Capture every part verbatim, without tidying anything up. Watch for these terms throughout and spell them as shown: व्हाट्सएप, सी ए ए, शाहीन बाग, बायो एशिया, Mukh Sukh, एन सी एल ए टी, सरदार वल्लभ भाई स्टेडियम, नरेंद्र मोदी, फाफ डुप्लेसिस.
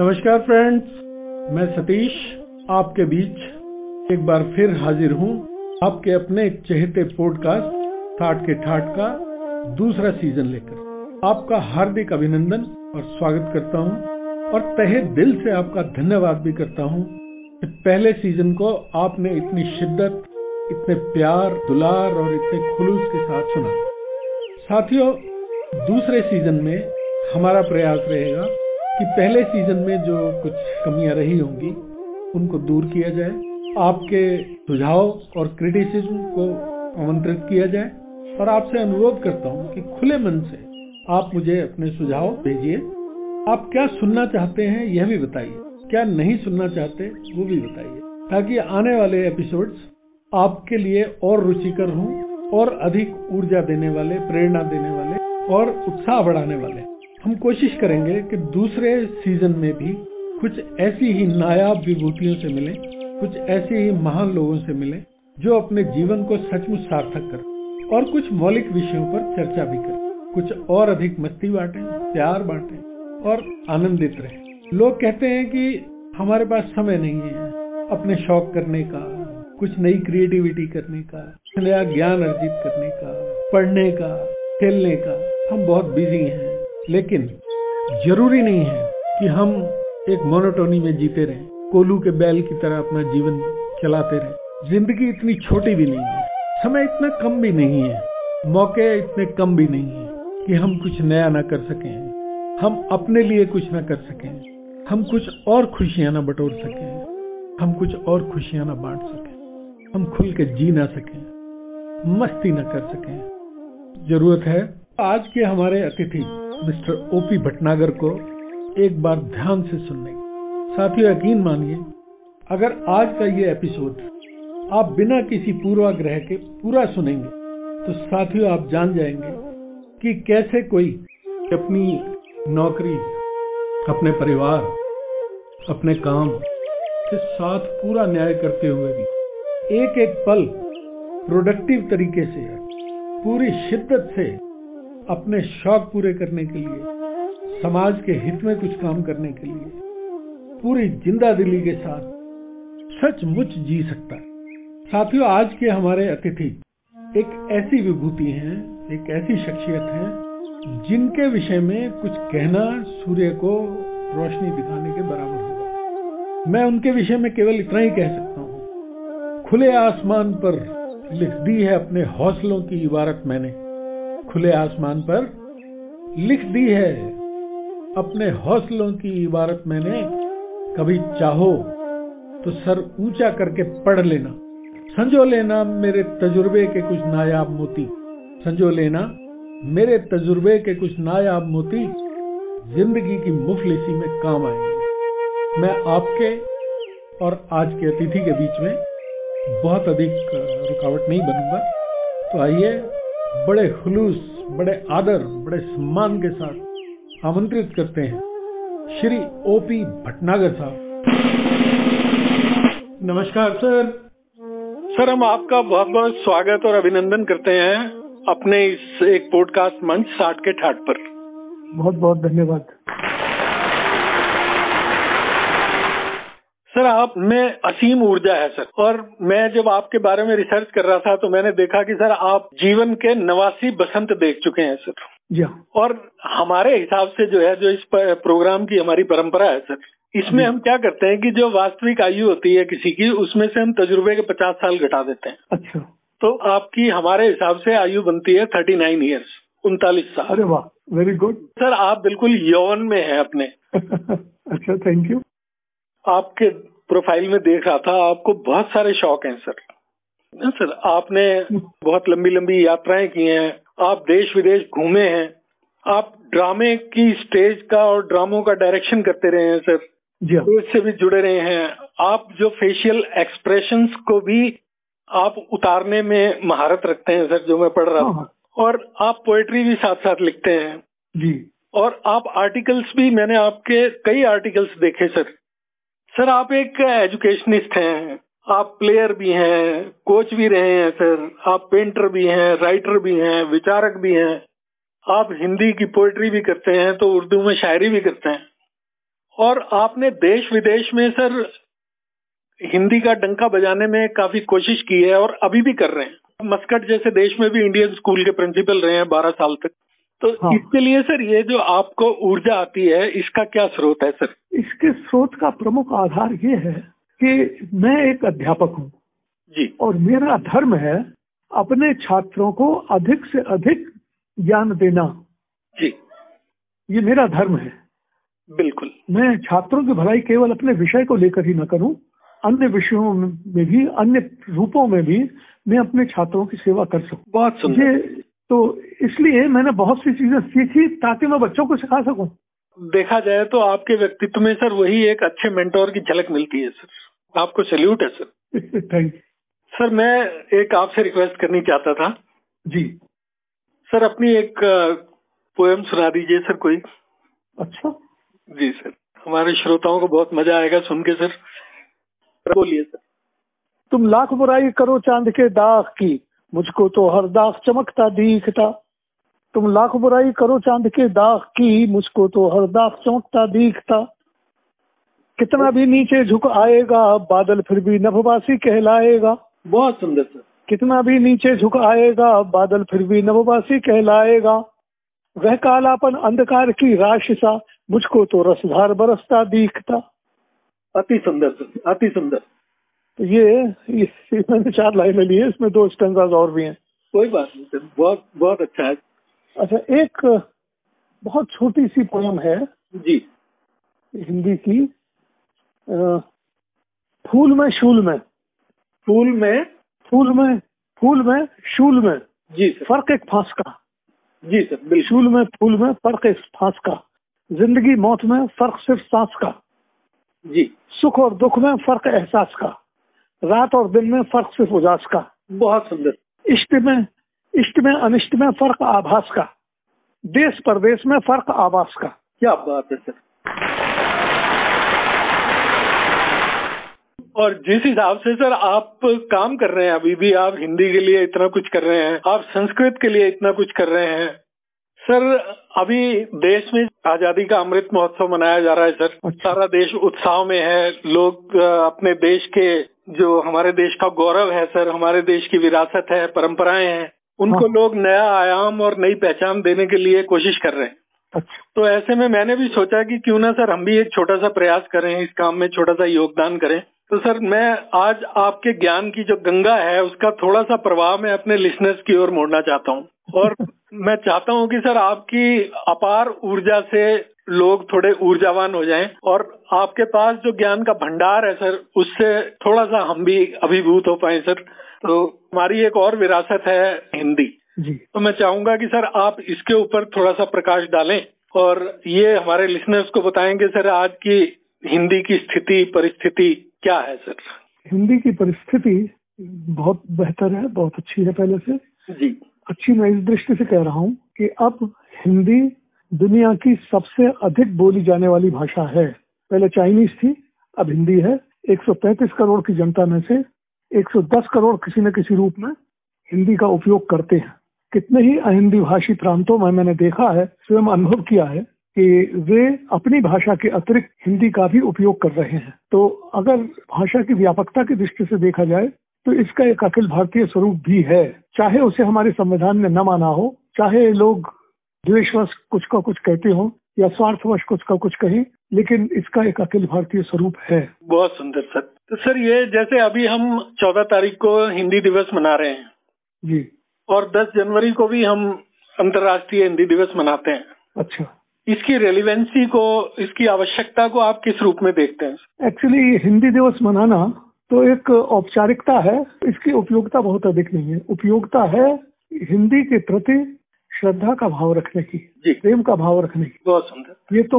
नमस्कार फ्रेंड्स, मैं सतीश आपके बीच एक बार फिर हाजिर हूँ आपके अपने एक चहेते पॉडकास्ट थाट के ठाट का दूसरा सीजन लेकर। आपका हार्दिक अभिनंदन और स्वागत करता हूँ और तहे दिल से आपका धन्यवाद भी करता हूँ। पहले सीजन को आपने इतनी शिद्दत, इतने प्यार दुलार और इतने खुलूस के साथ सुना। साथियों, दूसरे सीजन में हमारा प्रयास रहेगा कि पहले सीजन में जो कुछ कमियां रही होंगी उनको दूर किया जाए, आपके सुझाव और क्रिटिसिज्म को आमंत्रित किया जाए और आपसे अनुरोध करता हूं कि खुले मन से आप मुझे अपने सुझाव भेजिए। आप क्या सुनना चाहते हैं यह भी बताइए, क्या नहीं सुनना चाहते वो भी बताइए, ताकि आने वाले एपिसोड्स आपके लिए और रुचिकर हों और अधिक ऊर्जा देने वाले, प्रेरणा देने वाले और उत्साह बढ़ाने वाले। हम कोशिश करेंगे कि दूसरे सीजन में भी कुछ ऐसी ही नायाब विभूतियों से मिले, कुछ ऐसे ही महान लोगों से मिले जो अपने जीवन को सचमुच सार्थक कर और कुछ मौलिक विषयों पर चर्चा भी करें, कुछ और अधिक मस्ती बांटें, प्यार बांटें और आनंदित रहें। लोग कहते हैं कि हमारे पास समय नहीं है अपने शौक करने का, कुछ नई क्रिएटिविटी करने का, नया ज्ञान अर्जित करने का, पढ़ने का, खेलने का। हम बहुत बिजी हैं, लेकिन जरूरी नहीं है कि हम एक मोनोटोनी में जीते रहें, कोलू के बैल की तरह अपना जीवन चलाते रहें। जिंदगी इतनी छोटी भी नहीं है, समय इतना कम भी नहीं है, मौके इतने कम भी नहीं है कि हम कुछ नया ना कर सकें, हम अपने लिए कुछ ना कर सकें, हम कुछ और खुशियां ना बटोर सकें, हम कुछ और खुशियां ना बांट सकें, हम खुल के जी ना सकें, मस्ती ना कर सकें। जरूरत है आज के हमारे अतिथि मिस्टर ओपी भटनागर को एक बार ध्यान से सुनने की। साथियों, यकीन मानिए, अगर आज का ये एपिसोड आप बिना किसी पूर्वाग्रह के पूरा सुनेंगे तो साथियों आप जान जाएंगे कि कैसे कोई अपनी नौकरी, अपने परिवार, अपने काम के साथ पूरा न्याय करते हुए भी एक एक पल प्रोडक्टिव तरीके से, पूरी शिद्दत से अपने शौक पूरे करने के लिए, समाज के हित में कुछ काम करने के लिए पूरी जिंदा दिली के साथ सचमुच जी सकता है। साथियों, आज के हमारे अतिथि एक ऐसी विभूति हैं, एक ऐसी शख्सियत हैं जिनके विषय में कुछ कहना सूर्य को रोशनी दिखाने के बराबर होगा। मैं उनके विषय में केवल इतना ही कह सकता हूँ, खुले आसमान पर लिख दी है अपने हौसलों की इबारत मैंने, खुले आसमान पर लिख दी है अपने हौसलों की इबारत मैंने, कभी चाहो तो सर ऊंचा करके पढ़ लेना, संजो लेना मेरे तजुर्बे के कुछ नायाब मोती, संजो लेना मेरे तजुर्बे के कुछ नायाब मोती, जिंदगी की मुफलिसी में काम आएंगे। मैं आपके और आज के अतिथि के बीच में बहुत अधिक रुकावट नहीं बनूंगा, तो आइए बड़े खुलूस, बड़े आदर, बड़े सम्मान के साथ आमंत्रित करते हैं श्री ओपी भटनागर साहब। नमस्कार सर। सर, हम आपका बहुत बहुत स्वागत और अभिनंदन करते हैं अपने इस एक पॉडकास्ट मंच साठ के ठाट पर। बहुत बहुत धन्यवाद सर। आप में असीम ऊर्जा है सर, और मैं जब आपके बारे में रिसर्च कर रहा था तो मैंने देखा कि सर आप जीवन के नवासी बसंत देख चुके हैं सर। जी हाँ। और हमारे हिसाब से जो है, जो इस प्रोग्राम की हमारी परंपरा है सर, इसमें हम क्या करते हैं कि जो वास्तविक आयु होती है किसी की, उसमें से हम तजुर्बे के पचास साल घटा देते हैं। अच्छा। तो आपकी हमारे हिसाब से आयु बनती है थर्टी नाइन ईयर्स, उनतालीस साल। अरे वाह, वेरी गुड सर, आप बिल्कुल यौवन में हैं अपने। अच्छा, थैंक यू। आपके प्रोफाइल में देख रहा था, आपको बहुत सारे शौक हैं सर। सर, आपने बहुत लंबी लंबी यात्राएं की हैं, आप देश विदेश घूमे हैं, आप ड्रामे की स्टेज का और ड्रामों का डायरेक्शन करते रहे हैं सर। जी हाँ। उससे भी जुड़े रहे हैं आप, जो फेशियल एक्सप्रेशंस को भी आप उतारने में महारत रखते हैं सर, जो मैं पढ़ रहा हूँ। और आप पोएट्री भी साथ साथ लिखते हैं जी। और आप आर्टिकल्स भी, मैंने आपके कई आर्टिकल्स देखे सर। सर, आप एक एजुकेशनिस्ट हैं, आप प्लेयर भी हैं, कोच भी रहे हैं सर, आप पेंटर भी हैं, राइटर भी हैं, विचारक भी हैं, आप हिंदी की पोएट्री भी करते हैं तो उर्दू में शायरी भी करते हैं, और आपने देश विदेश में सर हिंदी का डंका बजाने में काफी कोशिश की है और अभी भी कर रहे हैं। मस्कट जैसे देश में भी इंडियन स्कूल के प्रिंसिपल रहे हैं बारह साल तक, तो हाँ। इसके लिए सर ये जो आपको ऊर्जा आती है इसका क्या स्रोत है सर? इसके स्रोत का प्रमुख आधार ये है कि मैं एक अध्यापक हूँ जी, और मेरा धर्म है अपने छात्रों को अधिक से अधिक ज्ञान देना जी, ये मेरा धर्म है। बिल्कुल, मैं छात्रों की भलाई केवल अपने विषय को लेकर ही न करूं, अन्य विषयों में भी, अन्य रूपों में भी मैं अपने छात्रों की सेवा कर सकूं। बहुत सुंदर। तो इसलिए मैंने बहुत सी चीजें सीखी ताकि मैं बच्चों को सिखा सकूं। देखा जाए तो आपके व्यक्तित्व में सर वही एक अच्छे मेंटोर की झलक मिलती है सर, आपको सैल्यूट है सर। Thank you sir. मैं एक आपसे रिक्वेस्ट करनी चाहता था जी सर, अपनी एक पोएम सुना दीजिए सर कोई। अच्छा जी सर, हमारे श्रोताओं को बहुत मजा आएगा सुन के सर, बोलिए सर। तुम लाख बुराई करो चांद के दाग की, मुझको तो हर दाग चमकता दिखता। तुम लाख बुराई करो चांद के दाग की, मुझको तो हर दाग चमकता दिखता। कितना भी नीचे झुक आएगा बादल फिर भी नभवासी कहलाएगा। बहुत सुंदर सर। कितना भी नीचे झुक आएगा बादल फिर भी नभवासी कहलाएगा। वह कालापन अंधकार की राशि सा, मुझको तो रसधार बरसता दिखता। अति सुंदर सर, अति सुंदर। तो ये, ये मैंने चार लाइनें ली है, इसमें दो स्टैंजाज और भी हैं। कोई बात नहीं सर, बहुत बहुत अच्छा है। अच्छा, एक बहुत छोटी सी पोयम है जी हिंदी की, आ, फूल में शूल में। फूल में फूल में फूल में शूल में जी सर, फर्क एक फांस का। जी सर, शूल में फूल में फर्क एक फांस का। जिंदगी मौत में फर्क सिर्फ सांस का जी। सुख और दुख में फर्क एहसास का। रात और दिन में फर्क सिर्फ उजास का। बहुत सुंदर। इष्ट में इष्ट में अनिष्ट में फर्क आभास का। देश परदेश में फर्क आवास का। क्या बात है सर। और जिस हिसाब से सर आप काम कर रहे हैं, अभी भी आप हिंदी के लिए इतना कुछ कर रहे हैं, आप संस्कृत के लिए इतना कुछ कर रहे हैं सर। अभी देश में आजादी का अमृत महोत्सव मनाया जा रहा है सर। अच्छा। सारा देश उत्साह में है, लोग अपने देश के जो हमारे देश का गौरव है सर, हमारे देश की विरासत है, परंपराएं हैं, उनको हाँ। लोग नया आयाम और नई पहचान देने के लिए कोशिश कर रहे हैं। अच्छा। तो ऐसे में मैंने भी सोचा कि क्यों ना सर हम भी एक छोटा सा प्रयास करें, इस काम में छोटा सा योगदान करें। तो सर मैं आज आपके ज्ञान की जो गंगा है उसका थोड़ा सा प्रवाह मैं अपने लिसनर्स की ओर मोड़ना चाहता हूं, और मैं चाहता हूं कि सर आपकी अपार ऊर्जा से लोग थोड़े ऊर्जावान हो जाएं, और आपके पास जो ज्ञान का भंडार है सर उससे थोड़ा सा हम भी अभिभूत हो पाए सर। तो हमारी एक और विरासत है हिंदी जी, तो मैं चाहूंगा कि सर आप इसके ऊपर थोड़ा सा प्रकाश डालें और ये हमारे लिसनर्स को बताएंगे सर आज की हिंदी की स्थिति, परिस्थिति क्या है सर। हिंदी की परिस्थिति बहुत बेहतर है, बहुत अच्छी है पहले से जी। अच्छी मैं इस दृष्टि से कह रहा हूँ कि अब हिंदी दुनिया की सबसे अधिक बोली जाने वाली भाषा है। पहले चाइनीज थी, अब हिंदी है। एक सौ पैंतीस करोड़ की जनता में से एक सौ दस करोड़ किसी न किसी रूप में हिंदी का उपयोग करते हैं। कितने ही अहिंदी भाषी प्रांतों में मैंने देखा है, स्वयं अनुभव किया है कि वे अपनी भाषा के अतिरिक्त हिंदी का भी उपयोग कर रहे हैं। तो अगर भाषा की व्यापकता की दृष्टि से देखा जाए तो इसका एक अखिल भारतीय स्वरूप भी है, चाहे उसे हमारे संविधान ने न माना हो, चाहे लोग द्वेषवश कुछ का कुछ कहते हो या स्वार्थवश कुछ का कुछ कहें, लेकिन इसका एक अखिल भारतीय स्वरूप है। बहुत सुंदर सर। तो सर ये जैसे अभी हम चौदह तारीख को हिंदी दिवस मना रहे हैं जी, और दस जनवरी को भी हम अंतर्राष्ट्रीय हिंदी दिवस मनाते हैं। अच्छा, इसकी रेलिवेंसी को, इसकी आवश्यकता को आप किस रूप में देखते हैं? एक्चुअली हिंदी दिवस मनाना तो एक औपचारिकता है, इसकी उपयोगिता बहुत अधिक नहीं है। उपयोगिता है हिंदी के प्रति श्रद्धा का भाव रखने की जी, प्रेम का भाव रखने की। बहुत सुंदर। ये तो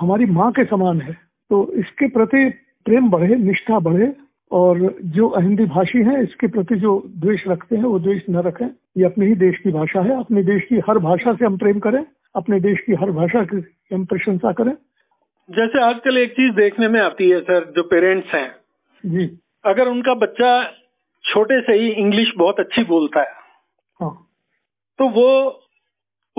हमारी माँ के समान है, तो इसके प्रति प्रेम बढ़े, निष्ठा बढ़े, और जो हिंदी भाषी हैं इसके प्रति जो द्वेष रखते हैं वो द्वेष न रखें। ये अपने ही देश की भाषा है, अपने देश की हर भाषा से हम प्रेम करें, अपने देश की हर भाषा की हम प्रशंसा करें। जैसे आजकल एक चीज देखने में आती है सर, जो पेरेंट्स हैं जी, अगर उनका बच्चा छोटे से ही इंग्लिश बहुत अच्छी बोलता है हाँ। तो वो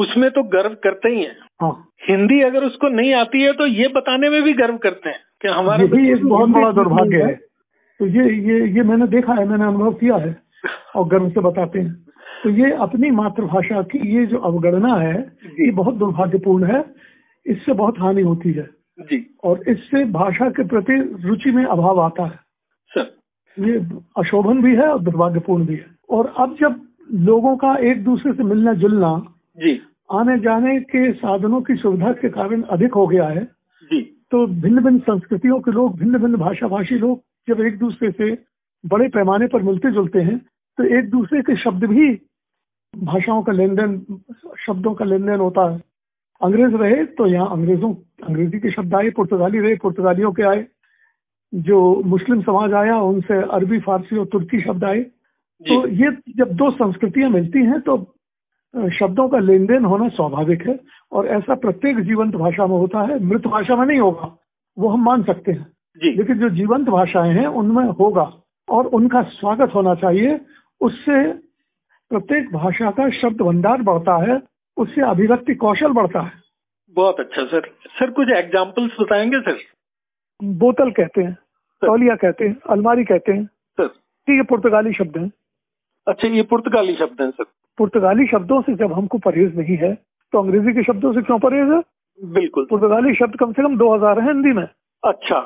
उसमें तो गर्व करते ही हैं हाँ। हिंदी अगर उसको नहीं आती है तो ये बताने में भी गर्व करते हैं कि हमारा भी एक बहुत बड़ा दुर्भाग्य है। तो ये ये ये मैंने देखा है, मैंने अनुभव किया है और गर्व से बताते हैं। तो ये अपनी मातृभाषा की ये जो अवगणना है ये बहुत दुर्भाग्यपूर्ण है, इससे बहुत हानि होती है जी। और इससे भाषा के प्रति रुचि में अभाव आता है सर। ये अशोभन भी है और दुर्भाग्यपूर्ण भी है। और अब जब लोगों का एक दूसरे से मिलना जुलना जी आने जाने के साधनों की सुविधा के कारण अधिक हो गया है जी, तो भिन्न भिन्न संस्कृतियों के लोग, भिन्न भिन्न भाषा भाषी लोग जब एक दूसरे से बड़े पैमाने पर मिलते जुलते हैं तो एक दूसरे के शब्द भी, भाषाओं का लेन देन, शब्दों का लेन देन होता है। अंग्रेज रहे तो यहाँ अंग्रेजों अंग्रेजी के शब्द आए, पुर्तगाली रहे पुर्तगालियों के आए, जो मुस्लिम समाज आया उनसे अरबी, फारसी और तुर्की शब्द आए। तो ये जब दो संस्कृतियां मिलती हैं तो शब्दों का लेन देन होना स्वाभाविक है। और ऐसा प्रत्येक जीवंत भाषा में होता है, मृत भाषा में नहीं होगा वो हम मान सकते हैं जी। लेकिन जो जीवंत भाषाएं हैं उनमें होगा और उनका स्वागत होना चाहिए। उससे प्रत्येक भाषा का शब्द भंडार बढ़ता है, उससे अभिव्यक्ति कौशल बढ़ता है। बहुत अच्छा सर। सर कुछ एग्जाम्पल्स बताएंगे सर? बोतल कहते हैं, तौलिया कहते हैं, अलमारी कहते हैं सर, ये पुर्तगाली शब्द हैं। अच्छा, ये पुर्तगाली शब्द हैं सर। पुर्तगाली शब्दों से जब हमको परहेज नहीं है तो अंग्रेजी के शब्दों से क्यों परहेज है? बिल्कुल। पुर्तगाली शब्द कम से कम दो हजार है हिंदी में। अच्छा।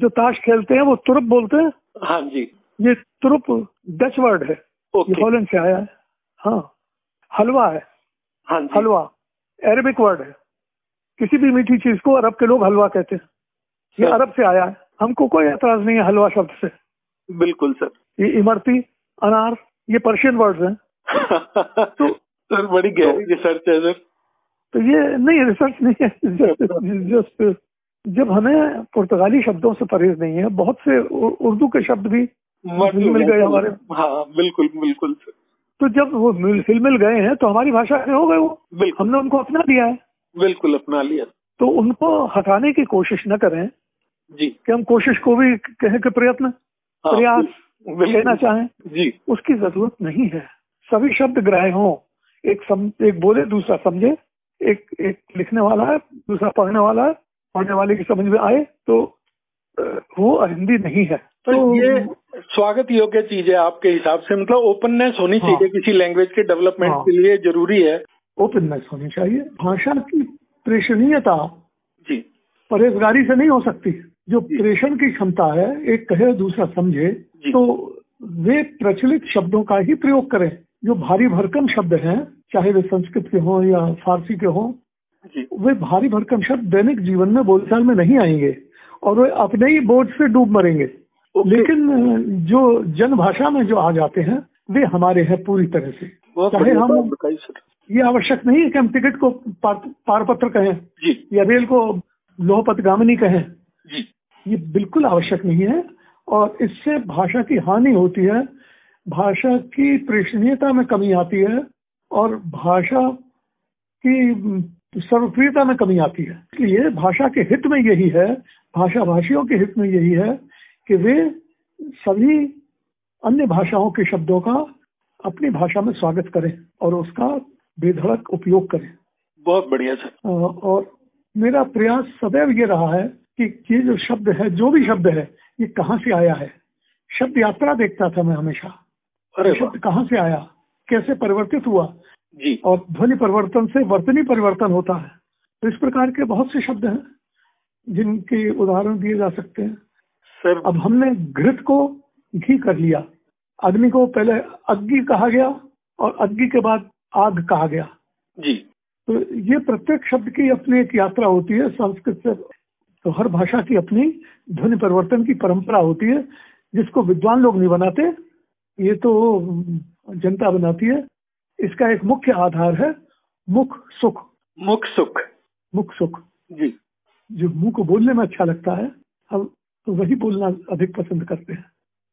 जो ताश खेलते हैं वो तुरुप बोलते हैं। हाँ जी। ये तुरुप डच वर्ड है, हॉलैंड से आया है। हाँ। हलवा है, हाँ जी। हलवा अरबिक वर्ड है, किसी भी मीठी चीज को अरब के लोग हलवा कहते हैं, ये अरब से आया है। हमको कोई एतराज नहीं है हलवा शब्द से। बिल्कुल सर। ये इमरती, अनार, ये पर्शियन वर्ड्स हैं। तो सर बड़ी गहरी रिसर्च है सर। तो ये नहीं रिसर्च नहीं है, जस्ट जब हमें पुर्तगाली शब्दों से परहेज नहीं है, बहुत से उर्दू के शब्द भी मिल गए हमारे। हाँ बिल्कुल बिल्कुल सर। तो जब वो मिल गए हैं तो हमारी भाषा में हो गए वो, हमने उनको अपना लिया है। बिल्कुल अपना लिया। तो उनको हटाने की कोशिश न करें जी, कि हम कोशिश को भी कहें कि प्रयत्न, हाँ, प्रयास कहना चाहें जी, उसकी जरूरत नहीं है। सभी शब्द ग्राह्य हों, एक सम, एक बोले दूसरा समझे, एक एक लिखने वाला है दूसरा पढ़ने वाला है, पढ़ने वाले की समझ में आए, तो वो हिंदी नहीं है। तो ये स्वागत योग्य चीज है आपके हिसाब से? मतलब ओपननेस होनी हाँ, चाहिए किसी लैंग्वेज के डेवलपमेंट हाँ, के लिए जरूरी है। ओपननेस होनी चाहिए। भाषा की प्रेषणीयता जी परहेजगारी से नहीं हो सकती। जो प्रेषण की क्षमता है, एक कहे दूसरा समझे, तो वे प्रचलित शब्दों का ही प्रयोग करें। जो भारी भरकम शब्द हैं, चाहे वे संस्कृत के हों या फारसी के हों, वे भारी भरकम शब्द दैनिक जीवन में बोलचाल में नहीं आएंगे और वे अपने ही बोझ से डूब मरेंगे। लेकिन जो जनभाषा में जो आ जाते हैं वे हमारे हैं पूरी तरह से। चाहे हम, ये आवश्यक नहीं है कि हम टिकट को पारपत्र कहें या रेल को लोहपथगामिनी कहें, ये बिल्कुल आवश्यक नहीं है। और इससे भाषा की हानि होती है, भाषा की प्रेषणीयता में कमी आती है और भाषा की सर्वप्रियता में कमी आती है। इसलिए भाषा के हित में यही है, भाषा भाषियों के हित में यही है कि वे सभी अन्य भाषाओं के शब्दों का अपनी भाषा में स्वागत करें और उसका बेधड़क उपयोग करें। बहुत बढ़िया सर। और मेरा प्रयास सदैव ये रहा है कि ये जो शब्द है, जो भी शब्द है, ये कहाँ से आया है। शब्द यात्रा देखता था मैं हमेशा, अरे शब्द कहाँ से आया, कैसे परिवर्तित हुआ जी। और ध्वनि परिवर्तन से वर्तनी परिवर्तन होता है। तो इस प्रकार के बहुत से शब्द हैं जिनके उदाहरण दिए जा सकते हैं सर। अब हमने घृत को घी कर लिया, अग्नि को पहले अग्नि कहा गया और अग्नि के बाद आग कहा गया जी। तो ये प्रत्येक शब्द की अपनी एक यात्रा होती है। संस्कृत से तो हर भाषा की अपनी ध्वनि परिवर्तन की परंपरा होती है, जिसको विद्वान लोग नहीं बनाते, ये तो जनता बनाती है। इसका एक मुख्य आधार है मुख सुख। मुख सुख, मुख सुख जी। जो मुंह को बोलने में अच्छा लगता है, हम तो वही बोलना अधिक पसंद करते हैं।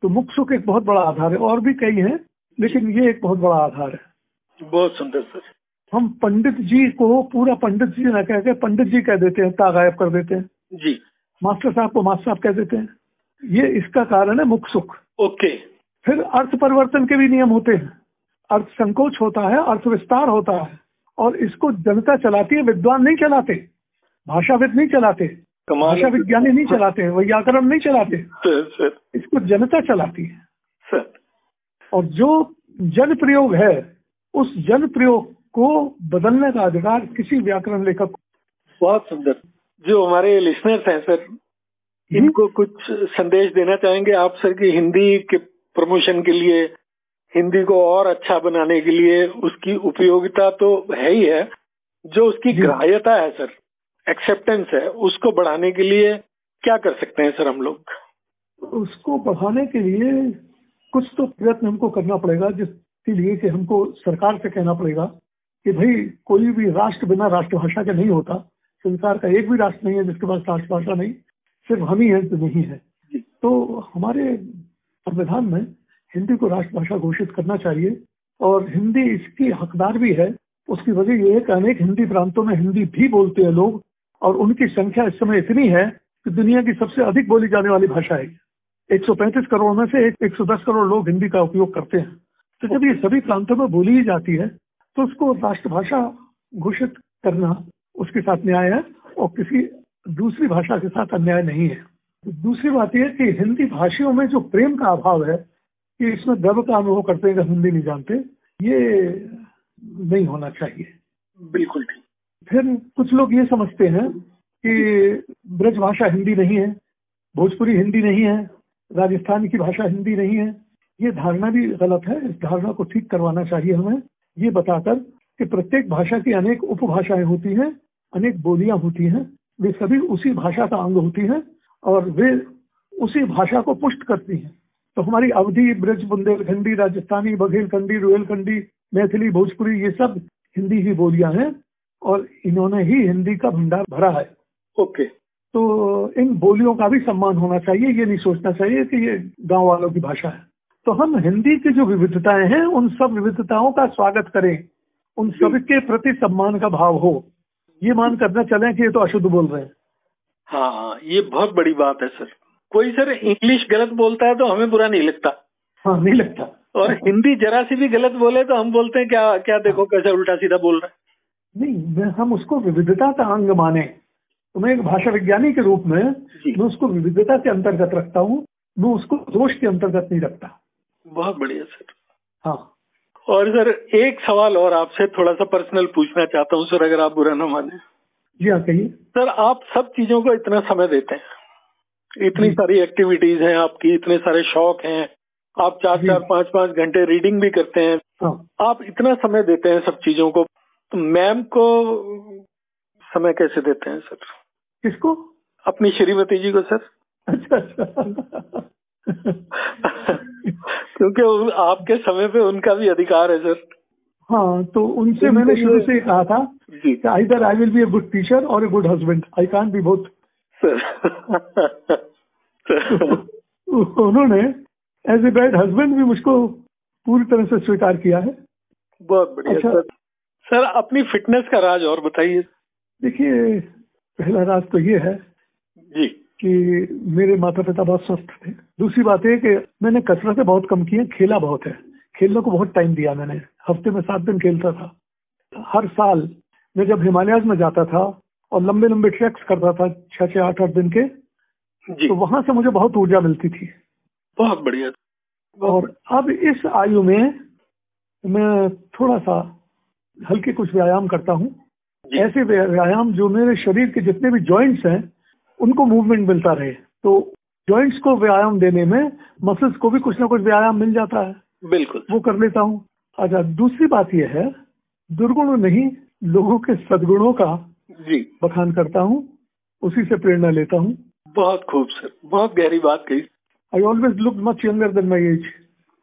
तो मुख सुख एक बहुत बड़ा आधार है, और भी कई हैं लेकिन ये एक बहुत बड़ा आधार है। बहुत सुंदर सर। हम पंडित जी को पूरा पंडित जी न कहकर पंडित जी कह देते हैं, तागायब कर देते हैं जी। मास्टर साहब को मास्टर साहब कह देते हैं, ये इसका कारण है मुख सुख। ओके। फिर अर्थ परिवर्तन के भी नियम होते हैं, अर्थ संकोच होता है, अर्थ विस्तार होता है। और इसको जनता चलाती है, विद्वान नहीं चलाते, भाषाविद नहीं चलाते, भाषा विज्ञानी नहीं चलाते, व्याकरण नहीं चलाते, इसको जनता चलाती है। और जो जन प्रयोग है उस जन प्रयोग को बदलने का अधिकार किसी व्याकरण लेखक को। बहुत सुंदर। जो हमारे लिसनर्स हैं सर, इनको कुछ संदेश देना चाहेंगे आप सर की हिंदी के प्रमोशन के लिए, हिंदी को और अच्छा बनाने के लिए? उसकी उपयोगिता तो है ही है, जो उसकी ग्राह्यता है सर, एक्सेप्टेंस है, उसको बढ़ाने के लिए क्या कर सकते हैं सर हम लोग? उसको बढ़ाने के लिए कुछ तो प्रयत्न हमको करना पड़ेगा, जिसके लिए कि हमको सरकार से कहना पड़ेगा कि भाई कोई भी राष्ट्र बिना राष्ट्रभाषा के नहीं होता। संसार का एक भी राष्ट्र नहीं है जिसके पास राष्ट्रभाषा नहीं, सिर्फ हम ही हैं तो नहीं है। तो हमारे संविधान में हिंदी को राष्ट्रभाषा घोषित करना चाहिए और हिंदी इसकी हकदार भी है। उसकी वजह यह है कि अनेक हिंदी प्रांतों में हिंदी भी बोलते हैं लोग, और उनकी संख्या इस समय इतनी है कि दुनिया की सबसे अधिक बोली जाने वाली भाषा है। एक सौ पैंतीस करोड़ में से एक सौ दस करोड़ लोग हिंदी का उपयोग करते हैं। तो जब ये सभी प्रांतों में बोली ही जाती है तो उसको राष्ट्रभाषा घोषित करना उसके साथ न्याय है और किसी दूसरी भाषा के साथ अन्याय नहीं है। दूसरी बात यह कि हिंदी भाषियों में जो प्रेम का अभाव है, कि इसमें गर्व का अनुभव करते हैं कि हिंदी नहीं जानते, ये नहीं होना चाहिए। बिल्कुल ठीक। फिर कुछ लोग ये समझते हैं कि ब्रजभाषा हिंदी नहीं है, भोजपुरी हिंदी नहीं है, राजस्थान की भाषा हिंदी नहीं है। ये धारणा भी गलत है। इस धारणा को ठीक करवाना चाहिए हमें, ये बताकर कि प्रत्येक भाषा की अनेक उपभाषाएं होती हैं, अनेक बोलियां होती हैं, वे सभी उसी भाषा का अंग होती हैं और वे उसी भाषा को पुष्ट करती हैं। तो हमारी अवधी, ब्रज, बुंदेलखंडी, राजस्थानी, बघेलखंडी, रुहेलखंडी, मैथिली, भोजपुरी, ये सब हिंदी ही बोलियां हैं और इन्होंने ही हिंदी का भंडार भरा है। ओके, तो इन बोलियों का भी सम्मान होना चाहिए। ये नहीं सोचना चाहिए कि ये गाँव वालों की भाषा है। तो हम हिंदी की जो विविधताएं हैं उन सब विविधताओं का स्वागत करें, उन सबके प्रति सम्मान का भाव हो। ये मान करना चलें कि ये तो अशुद्ध बोल रहे हैं। हाँ, ये बहुत बड़ी बात है सर। कोई सर इंग्लिश गलत बोलता है तो हमें बुरा नहीं लगता। हाँ, नहीं लगता। और हिंदी जरा सी भी गलत बोले तो हम बोलते हैं क्या क्या देखो कैसे उल्टा सीधा बोल रहा है। नहीं, हम उसको विविधता का अंग माने। तो मैं एक भाषा विज्ञानी के रूप में मैं उसको विविधता के अंतर्गत रखता हूँ, मैं उसको दोष के अंतर्गत नहीं रखता। बहुत बढ़िया सर। हाँ, और सर एक सवाल और आपसे थोड़ा सा पर्सनल पूछना चाहता हूँ सर, अगर आप बुरा न माने। जी हाँ, कहिए सर। आप सब चीजों को इतना समय देते हैं, इतनी सारी एक्टिविटीज हैं आपकी, इतने सारे शौक हैं, आप चार चार पाँच पाँच घंटे रीडिंग भी करते हैं। हाँ। आप इतना समय देते हैं सब चीजों को, तो मैम को समय कैसे देते हैं सर? किसको? अपनी श्रीमती जी को सर। अच्छा अच्छा। क्योंकि आपके समय पे उनका भी अधिकार है सर। हाँ, तो उनसे मैंने शुरू से कहा था कि either I will be a good teacher और a good husband, I can't be both sir. उन्होंने एज ए बैड हस्बैंड भी मुझको पूरी तरह से स्वीकार किया है। बहुत बढ़िया। अच्छा, सर सर अपनी फिटनेस का राज और बताइए। देखिए, पहला राज तो ये है जी कि मेरे माता पिता बहुत स्वस्थ थे। दूसरी बात है कि मैंने कसरतें बहुत कम की है, खेला बहुत है, खेलने को बहुत टाइम दिया मैंने। हफ्ते में सात दिन खेलता था। हर साल मैं जब हिमालयाज में जाता था और लंबे लंबे ट्रैक्स करता था छः छः आठ आठ दिन के जी, तो वहां से मुझे बहुत ऊर्जा मिलती थी। बहुत बढ़िया। और अब इस आयु में मैं थोड़ा सा हल्के कुछ व्यायाम करता हूँ, ऐसे व्यायाम जो मेरे शरीर के जितने भी जॉइंट्स हैं उनको मूवमेंट मिलता रहे। तो जॉइंट्स को व्यायाम देने में मसल्स को भी कुछ ना कुछ व्यायाम मिल जाता है। बिल्कुल, वो कर लेता हूँ। अच्छा, दूसरी बात यह है, दुर्गुणों नहीं लोगों के सद्गुणों का जी बखान करता हूँ, उसी से प्रेरणा लेता हूँ। बहुत खूब सर, बहुत गहरी बात कही। I always look much younger than my age.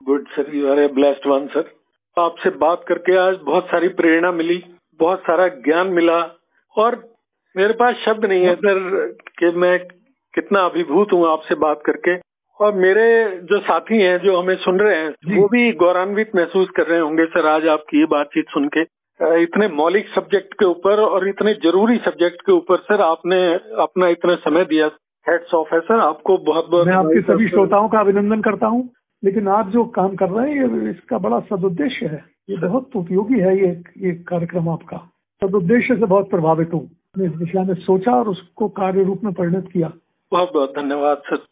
Good sir, you are a blessed one sir. आपसे बात करके आज बहुत सारी प्रेरणा मिली, बहुत सारा ज्ञान मिला, और मेरे पास शब्द नहीं है सर कि मैं कितना अभिभूत हूँ आपसे बात करके। और मेरे जो साथी हैं जो हमें सुन रहे हैं वो भी गौरवान्वित महसूस कर रहे होंगे सर आज आपकी ये बातचीत सुन के। इतने मौलिक सब्जेक्ट के ऊपर और इतने जरूरी सब्जेक्ट के ऊपर सर आपने अपना इतना समय दिया, हैट्स ऑफ है सर आपको। बहुत बहुत मैं आपके सभी श्रोताओं का अभिनंदन करता हूँ लेकिन आप जो काम कर रहे हैं ये इसका बड़ा सदुद्देश्य है, ये बहुत उपयोगी है। ये ये कार्यक्रम आपका सदुद्देश्य से बहुत प्रभावित हूँ। इस दिशा में सोचा और उसको कार्य रूप में परिणत किया। बहुत बहुत धन्यवाद सर।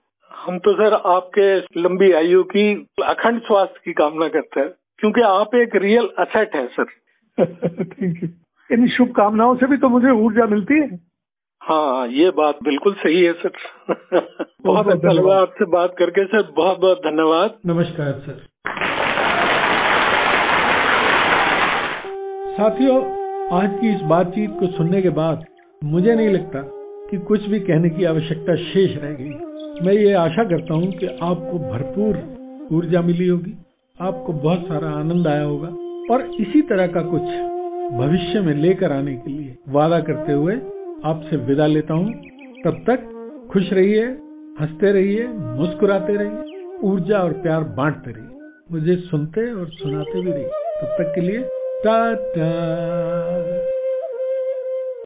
हम तो सर आपके लंबी आयु की, अखंड स्वास्थ्य की कामना करते हैं, क्योंकि आप एक रियल असेट हैं सर। Thank you. इन शुभकामनाओं से भी तो मुझे ऊर्जा मिलती है। हाँ, ये बात बिल्कुल सही है सर। बहुत अच्छा लगा आपसे बात करके सर, बहुत बहुत धन्यवाद। नमस्कार सर। साथियों, आज की इस बातचीत को सुनने के बाद मुझे नहीं लगता कि कुछ भी कहने की आवश्यकता शेष रह गई। मैं ये आशा करता हूँ कि आपको भरपूर ऊर्जा मिली होगी, आपको बहुत सारा आनंद आया होगा, और इसी तरह का कुछ भविष्य में लेकर आने के लिए वादा करते हुए आपसे विदा लेता हूँ। तब तक खुश रहिए, हंसते रहिए, मुस्कुराते रहिए, ऊर्जा और प्यार बांटते रहिए, मुझे सुनते और सुनाते भी रहिए। तब तक के लिए टाटा।